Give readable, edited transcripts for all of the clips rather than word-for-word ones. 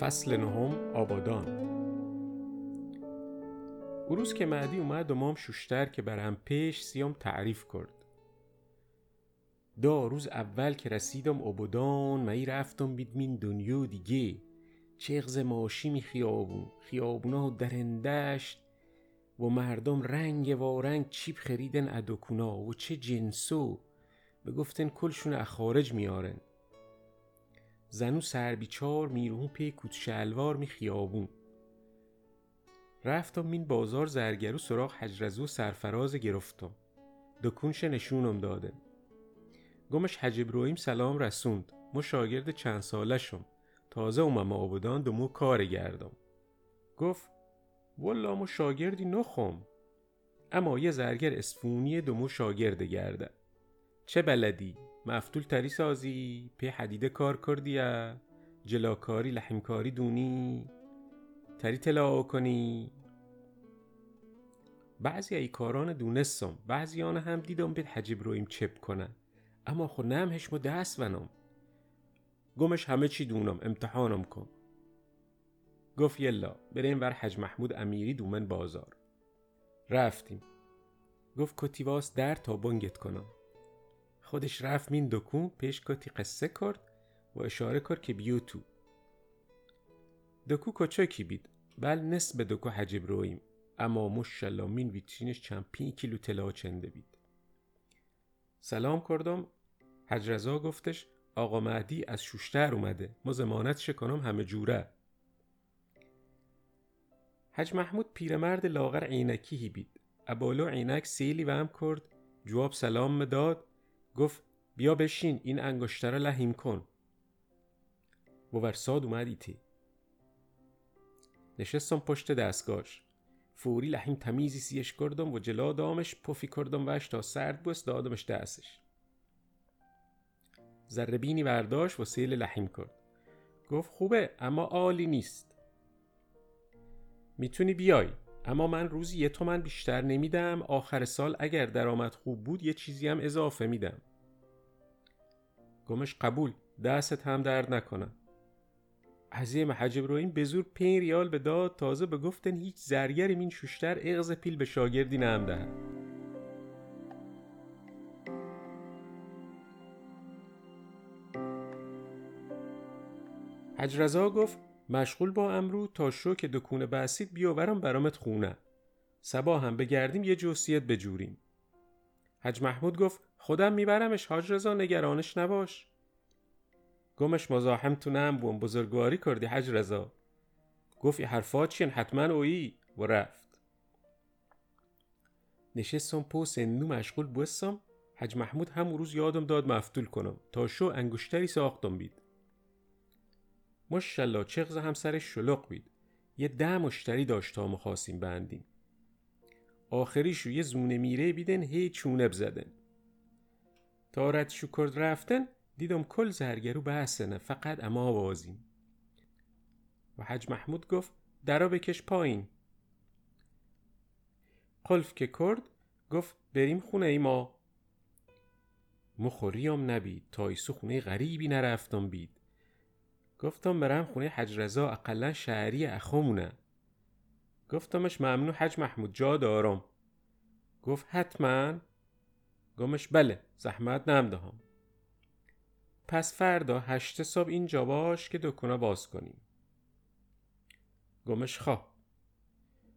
فصل نهم آبادان. او روز که مهدی اومد و مام شوشتر که برم پیش سیام تعریف کرد. دا روز اول که رسیدم آبادان مایی رفتم بیدمین دنیا دیگه. چغز ماشیمی خیابون خیابونا درندشت و مردم رنگ و رنگ چیپ خریدن ادکونا و چه جنسو بگفتن کلشون اخارج میارن. زنو سربیچار میرون پی کت شلوار می خیابون. رفتم این بازار زرگرو سراغ حجرزو سرفراز گرفتم. دکونش نشونم دادن. گمش حج ابراهیم سلام رسوند. ما شاگرد چند ساله شم. تازه اومم آبادان دمو کار گردم. گفت والا ما شاگردی نخم. اما یه زرگر اسفونی دمو شاگرد گرده. چه بلدی؟ مفتول تری سازی، پی حدیده کار کردیه، جلاکاری لحمکاری دونی، تری تلاو کنی. بعضی ای کاران دونستم، بعضی آن هم دیدم بید حجیب رویم چپ کنه، اما خود نم هشمو دست ونم. گمش همه چی دونم، امتحانم کن. گفت یلا، بریم ور حج محمود امیری دومن بازار. رفتیم. گفت کتیواس در تا بانگت کنم. خودش رفت مین دکون پیش کتی قصه کرد و اشاره کرد که بیو تو. دکو کچکی بید بل نصب دکو حجب رویم، اما مشالله مین ویترینش چند 5 کیلو طلا چنده بید. سلام کردم. حج رضا گفتش آقا مهدی از شوشتر اومده، ما ضمانتش کنم همه جوره. حج محمود پیرمرد لاغر عینکی هی بید، ابالو عینک سیلی وهم کرد. جواب سلام داد، گفت بیا بشین این انگشتره لحیم کن. و ورساد اومد ایتی. نشستم پشت دستگاش. فوری لحیم تمیزی سیش کردم و جلا دامش پفی کردم وش تا سرد بست دادمش دستش. زربینی برداشت و سیل لحیم کرد. گفت خوبه اما عالی نیست. میتونی بیای. اما من روزی 1 تومن بیشتر نمیدم، آخر سال اگر درآمد خوب بود 1 چیزی هم اضافه میدم. گمش قبول، دست هم درد نکنه. عظیم حج ابراهیم به زور 5 ریال به داد، تازه به گفتن هیچ زرگری این شوشتر اغز پیل به شاگردی نم دهد. حج رضا گفت مشغول با امرو تا شو که دکونه بسید بیاورم برامت خونه. صبا هم بگردیم یه جوسیت بجوریم. حج محمود گفت خودم میبرمش حاج رضا، نگرانش نباش. گمش مزاحمتونم بون بزرگواری کردی حج رضا. گفت این حرفات چین حتما اویی و رفت. نشستم پوست نو مشغول بستم. حج محمود هم روز یادم داد مفتول کنم تا شو انگشتری ساختم بید. ماشالله چغز هم سر شلق بید. یه 10 مشتری داشت تا مخواستیم بندیم. آخریشو یه زونه میره بیدن هی چونه بزدن. تا رد شکرد رفتن دیدم کل زرگرو بحثنه فقط اما آوازیم. و حج محمود گفت درا بکش پایین. قلف که کرد گفت بریم خونه ای ما. مخوریم نبید تایسو خونه غریبی نرفتم بید. گفتم برم خونه حج رضا اقلا شعری اخومونه. گفتمش ممنون حج محمود جا دارم. گفت حتما. گمش بله زحمت نمدهم. پس فردا 8 صبح اینجا باش که دکونه باز کنیم. گمش خواه.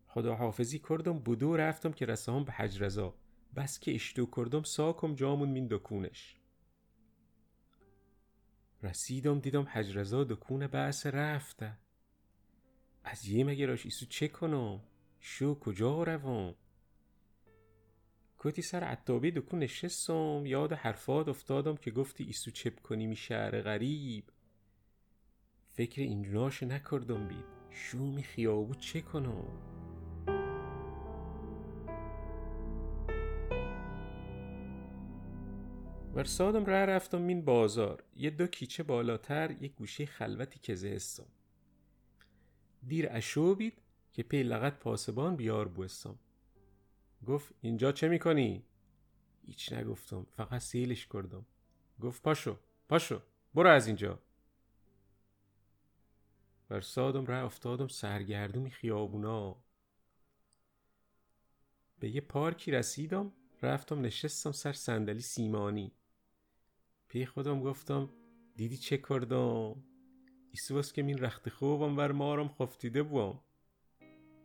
خداحافظی کردم بدو رفتم که رسام به حج رضا. بس که اشتو کردم ساکم جامون مین دکونش. رسیدم دیدم حج رضا دکونه بس رفته. از یه مگراش ایسو چه کنم؟ شو کجا روام؟ کتی سر عطابه دکون نشستم، یاد حرفات افتادم که گفتی ایسو چپ کنی می شهر غریب. فکر اینجوناش نکردم بید. شو می خیابو چه کنم؟ ورسادم را رفتم مین بازار. یه 2 کیچه بالاتر یک گوشه خلوتی که زهستم. دیر اشو بید که پی لغت پاسبان بیار بوستم. گفت اینجا چه میکنی؟ هیچ نگفتم فقط سیلش کردم. گفت پاشو برو از اینجا. بر سادم ره افتادم سرگردومی خیابونا. به یه پارکی رسیدم، رفتم نشستم سر صندلی سیمانی. پی خودم گفتم دیدی چه کردم؟ ایسواست که من رخت خوبم بر مارم خفتیده بوام.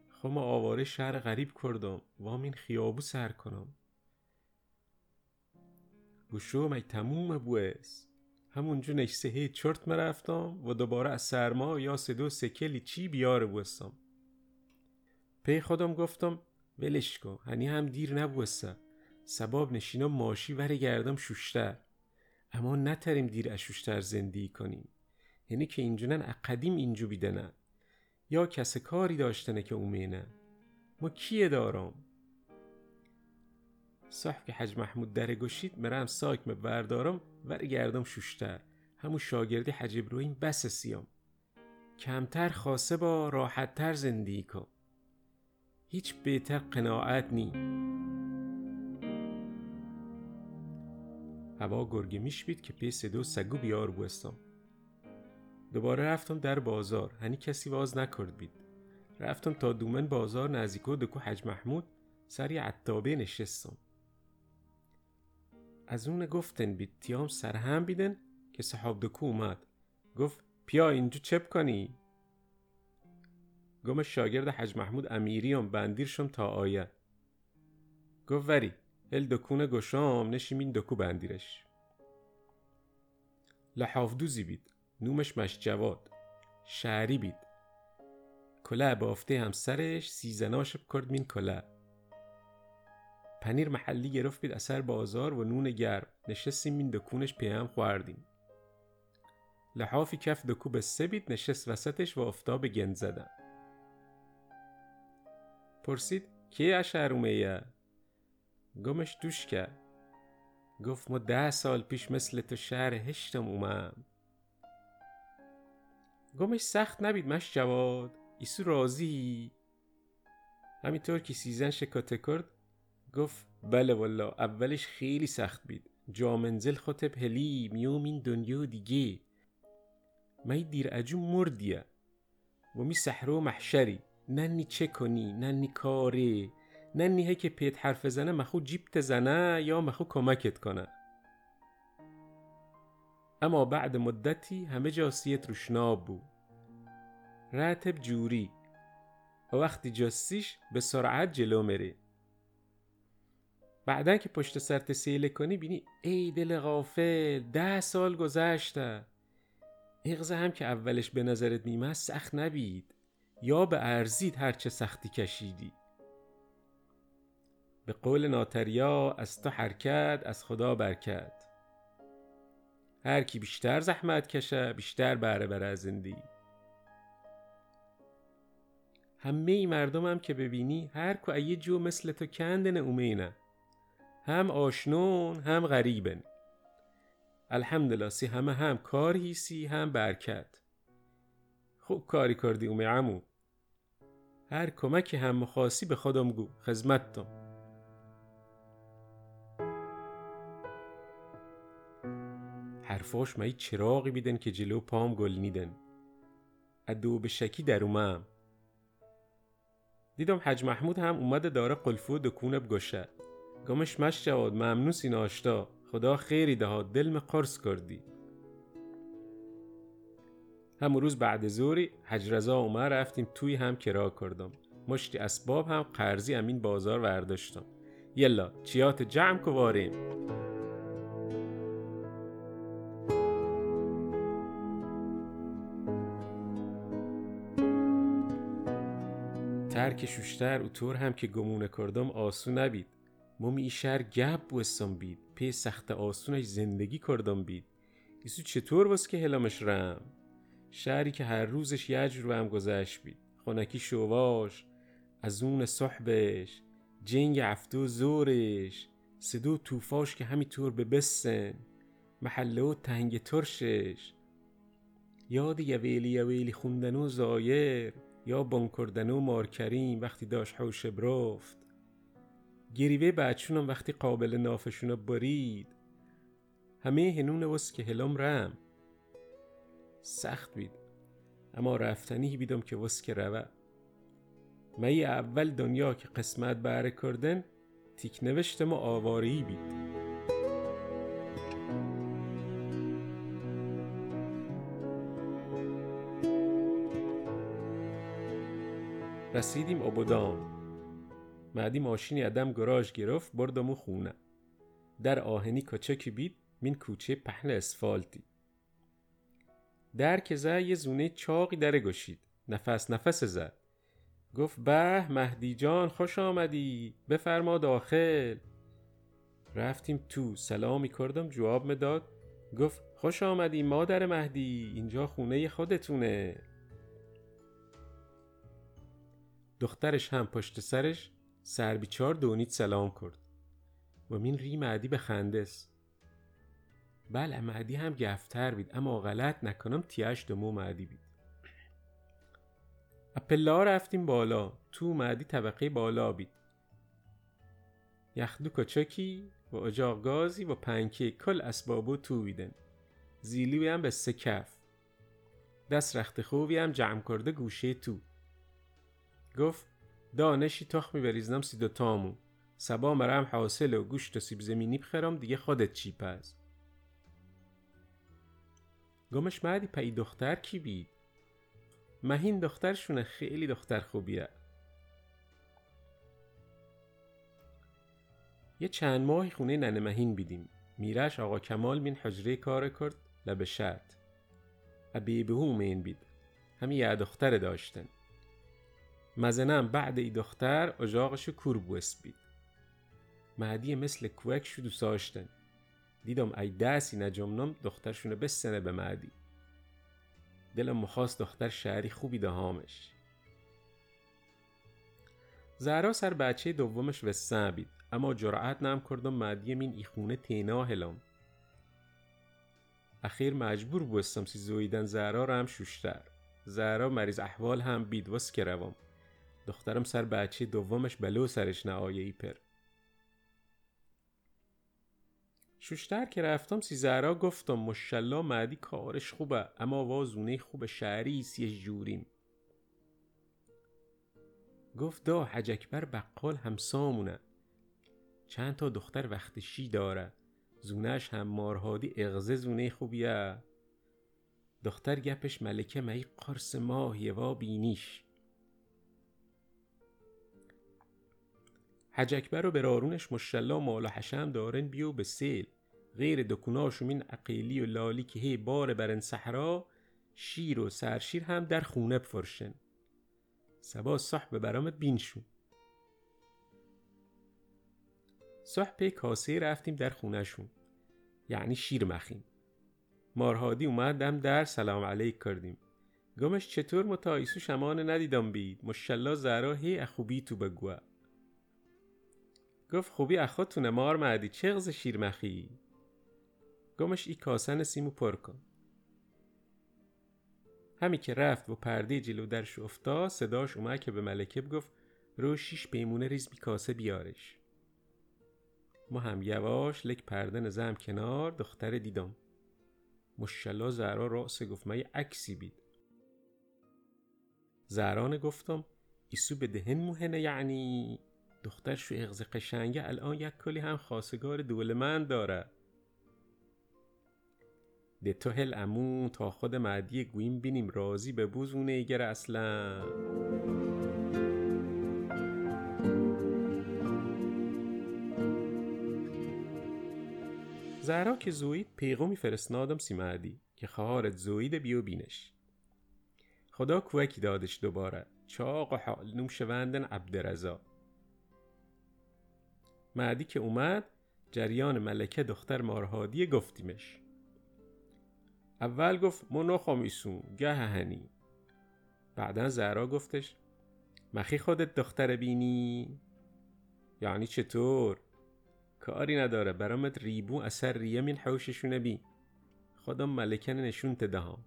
خب ما آواره شهر غریب کردم وامین خیابو سر کنم. گوشوم ای تموم بویست. همونجو نشسته هی چرت مرفتم و دوباره از سرما یا سدو سکلی چی بیاره بوستم. پی خودم گفتم ولش کن، هنی هم دیر نبوسته. سباب نشینم ماشی وره گردم شوشتر. اما نتریم دیر از شوشتر زندگی کنیم. یعنی که اینجونن اقدیم اینجو بیدنن. یا کس کاری داشتنه که اومینه. ما کیه دارم؟ صاحب که حج محمود در گوشید مرم ساکمه بردارم وره گردم شوشتر. همون شاگردی حج ابراهیم بس سیام. کمتر خاصه با راحت تر زندگی کن. هیچ بهتر قناعت نی. هوا گرگه میش بید که پیس دو سگو بیار بوستم. دوباره رفتم در بازار، هنی کسی واز نکرد بید. رفتم تا دومن بازار نزدیکو دکو حج محمود سری عطابه نشستم. از اون گفتن بید تیام سرهم بیدن که صحاب دکو اومد. گفت پیا اینجو چپ کنی؟ گم شاگرد حج محمود امیریام بندیرشم تا آیه. گفت وری هل دکونه گشام نشیمین دکو بندیرش. لحاف دوزی بید، نومش مش جواد شعری بید. کله بافته هم سرش سیزناشب کرد مین کله. پنیر محلی گرفت بید اثر بازار و نون گرم. نشستیم مین دکونش پیام خواردیم. لحافی کف دکو بسته بید، نشست وسطش و افتاب گند زدن. پرسید که اشعرومه یه؟ گمش دوش کرد. گفت ما 10 سال پیش مثل تو شهر هشتم اومم. گمش سخت نبید مش جواد، ایسو راضی. همینطور که سیزن شکاته کرد گفت بله والا اولش خیلی سخت بید. جا منزل خطب هلی میوم این دنیا دیگه. مای دیر اجو مردیه و می سحرو محشری. ننی چه کنی، ننی کاری، ننی هی که پیت حرف زنه مخو جیبت زنه یا مخو کمکت کنه. اما بعد مدتی همه جاسیت روشناب بود. راتب جوری و وقتی جاسیش به سرعت جلو میره. بعدن که پشت سرت سیله کنی بینی ای دل غافل 10 سال گذشته. اغزه هم که اولش به نظرت میمه سخت نبید یا به ارزید هرچه سختی کشیدی. به قول ناتریا از تو حرکت از خدا برکت. هر کی بیشتر زحمت کشه بیشتر بهره بره از زندگی. همه مردم هم که ببینی هر کو ایه جو مثل تو کندن اومینه. هم آشنون هم غریبن. الحمدلله سی همه هم کار هیسی هم برکت. خوب کاری کردی اومه عمو. هر کمکی هم مخاصی به خودم گو خدمتتم. حرفاش مایی چراغی بیدن که جلو پام گل نیدن. ادو به شکی در اومم. دیدم حج محمود هم اومده داره قلفو دکونه بگشه. گمش مش جواد ممنون سی ناشتا. خدا خیری دهاد دلم قرص کردی. همون روز بعد زوری حج رضا عمر رفتیم توی هم کرا کردم. مشتی اسباب هم قرضی امین بازار ورداشتم. یلا چیات جمع کواریم. ترک شوشتر اوتور هم که گمونه کردم آسو نبید. ممی ایشر گب بوستم بید. پی سخت آسونش زندگی کردم بید. ایسو چطور واس که هلمش رم؟ شهری که هر روزش یه جور به هم گذشت بید. خونکی شواش، از اون صحبش، جنگ افتو زورش، صدو توفاش که همیطور به بسن، محله و تنگ ترشش، یاد یویلی خوندن و زایر، یا بانکردن و مارکرین وقتی داشت حوش برافت. گریوه بچونم وقتی قابل نافشون برید. همه هنون وست که هلم رم. سخت بید. اما رفتنی بیدم که وسکه روه. مایی اول دنیا که قسمت بره کردن تیک نوشت ما آواری بید. رسیدیم آبادان. معدی ماشینی ادم گراژ گرفت بردمو خونه. در آهنی کچکی بید من کوچه پهن اسفالتی. در که زه یه زونه چاقی دره گشید. نفس زد. گفت به مهدی جان خوش آمدی. بفرما داخل. رفتیم تو. سلامی کردم جواب مداد. گفت خوش آمدی مادر مهدی. اینجا خونه خودتونه. دخترش هم پشت سرش سر بیچار دونید سلام کرد. و من ری معدی به خندس. بله معدی هم گفتر بید اما غلط نکنم تیاش دمو معدی بید. اپلا رفتیم بالا. تو معدی طبقه بالا بید. یخدو کچکی و اجاق گازی و پنکه کل اسبابو تو بیدن. زیلیوی هم به سکف. دست رخت خوبی هم جمع کرده گوشه تو. گفت دانشی تخمی بریزنم 32 تامو. سبا مرم حاصل و گوشت و سیب زمینی بخرم دیگه خودت چی پز. گمش معدی پای دختر کی بید؟ مهین دخترشونه خیلی دختر خوبیه. یه چند ماهی خونه ننه مهین بیدیم. میرش آقا کمال من حجره کار کرد لب شرط. ابی بهوم این بید. همی یه دختر داشتن. مزنم بعد ای دختر اجاقشو کربو اسبید. معدی مثل کوک شدو ساشتن. دیدم ای دستی نجمنم دخترشونه بسنه به معدی. دلم مخواست دختر شعری خوبی دهامش. زهرا سر بچه دومش وسن بید. اما جرعت نم کردم معدی من ای خونه تینا هلم. اخیر مجبور بستم سی زویدن زهرا رو هم شوشتر. زهرا مریض احوال هم بید وست که روام. دخترم سر بچه دومش بلو سرش نعایه ای پر. شوشتر که رفتم سی زهرا گفتم مشالله معدی کارش خوبه اما وازونه خوب شعری سیش جوریم. گفت دا حج اکبر بقال همسامونه. چند تا دختر وقتشی داره. زونهش هم مارهادی اغزه زونه خوبیه. دختر گپش ملکه مایی قرص ماهیه و بینیش. حج اکبر و برارونش مشالله مالا حشم دارن بیو به سیل. غیر دکوناشو من عقیلی و لالی که هی بار برن صحرا شیر و سرشیر هم در خونه بفرشن. سبا صحبه برامت بینشو. صحبه کاسه رفتیم در خونه شون. یعنی شیر مخیم. مارهادی اومدم در سلام علیک کردیم. گمش چطور متایسو شمان ندیدم بید. مشالله زهرا هی اخوبی تو بگوه. گفت خوبی اخوتونه مار معدی چغز شیرمخی. گمش ای کاسن سیمو پر کن. همی که رفت و پرده جلو درش افتا صداش اومد که به ملکه بگفت رو 6 پیمونه ریز بی کاسه بیارش. ما هم یواش لک پرده نزم کنار دختر دیدم. مشالله زهرا راس گفت من یه عکسی بید. زهرانه گفتم ایسو به دهن موهنه یعنی دختر شو اغز قشنگه الان یک کلی هم خواستگار دولمند داره. ده تو هل امون تا خود معدی گویم بینیم راضی به بوزونه ایگر اصلا. زهرا که زوید پیغومی فرستنادم سی معدی که خواهرت زویده بیو بینش. خدا کوکی دادش دوباره. چاق و حال نوم شوندن عبدرزا. معدی که اومد جریان ملکه دختر مارهادیه گفتیمش. اول گفت منو خامیسون گه هنی. بعدن زهرا گفتش مخی خودت دختر بینی؟ یعنی چطور؟ کاری نداره برامت ریبو اثر ریه من حوششونه بی. خودم ملکه نشون تدهام.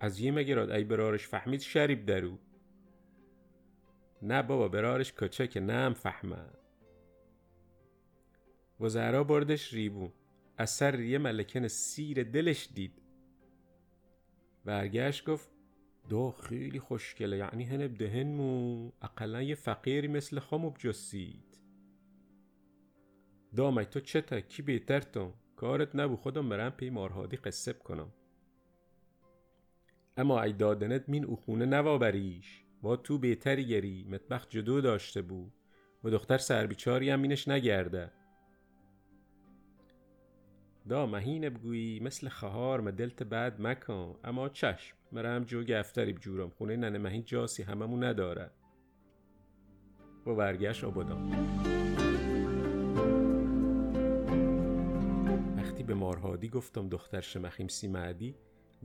از یه مگراد ای برارش فهمید شریب درو. نه بابا برارش کچک نه هم فهمه. و زهرا بردش ریبو. اثر ریه ملکن سیر دلش دید. برگشت گفت دو خیلی خوشگله، یعنی هنب دهنمو اقلا یه فقیری مثل خامو بجسید. دامای تو چه تا کی بهتر تو کارت نبو، خودم برم پی مارهادی قصه بکنم. اما ای دادنت مین او خونه نوابریش، با تو بهتری گری، مطبخ جدو داشته بو و دختر سربیچاری هم مینش نگرده. دا مهین بگویی مثل خهار مدلت بعد مکان، اما چشم مرم جو گفتری بجورم، خونه ننه مهین جاسی هممون نداره. و برگشت آبادان. وقتی به مارهادی گفتم دختر شمخیم سیمعدی،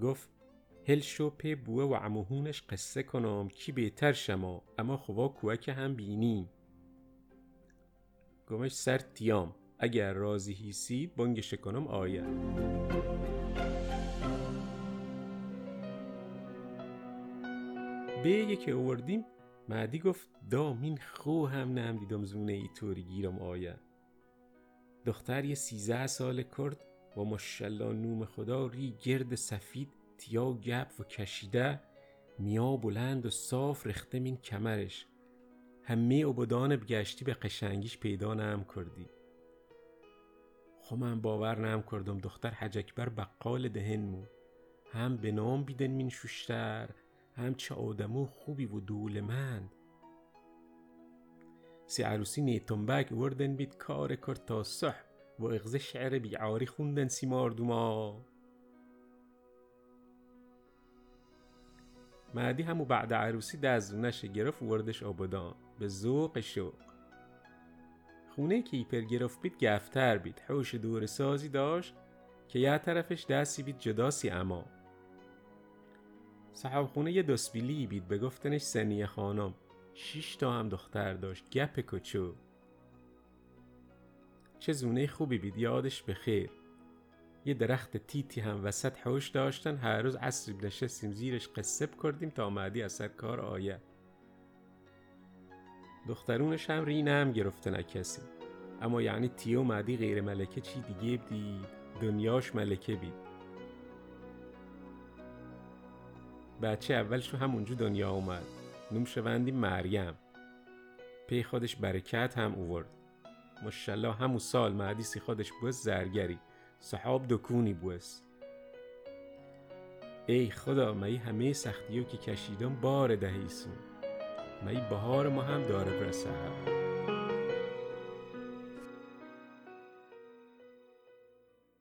گفت هل شو پی بوه و عموهونش قصه کنم کی بهتر شما، اما خوا کوک هم بینی. گمش سر تیام، اگر رازی هیسید بانگش کنم آیه. بیگه که اووردیم معدی گفت دامین خو هم نم دیدم زونه ای طوری گیرم آیه. دختر یه 13 سال کرد و ماشالله نوم خدا ری گرد سفید تیا گپ و کشیده، میا بلند و صاف رخته مین کمرش. همه آبادان بگشتی به قشنگیش پیدا نم کردی. خب من باور نم کردم دختر حج اکبر بقال دهنمو، هم به نام بیدن مین شوشتر، هم چه آدمو خوبی و دولمند. سی عروسی نیتنبک وردن بید کار کرد تا صح و اغزه شعر بیعاری خوندن سی ماردوما. معدی همو بعد عروسی دزدونش گرفت وردش آبادان به ذوق شوق. خونه که ایپر گرفت بید گفتر بید، حوش دور سازی داشت که یه طرفش دستی بید جداسی. اما صاحب خونه یه دسبیلی بید، به گفتنش سنی خانم 6 تا هم دختر داشت، گپ کچو. چه زونه خوبی بید، یادش بخیر. یه درخت تیتی هم وسط حوش داشتن، هر روز عصر نشستیم زیرش قصه بکردیم تا معدی از سر کار آیه. دخترونش هم رینه هم گرفته نکسی، اما یعنی تیو معدی غیر ملکه چی دیگه بدید، دنیاش ملکه بید. بچه اولشو همونجو دنیا اومد، نوم شوندی مریم، پی خودش برکت هم اوورد. ماشالله همون سال معدی سی خودش بود زرگری، صحاب دکونی بوست. ای خدا، مایی همه سختیو که کشیدم بار دهیسون، مایی بهار ما هم داره برسه هم.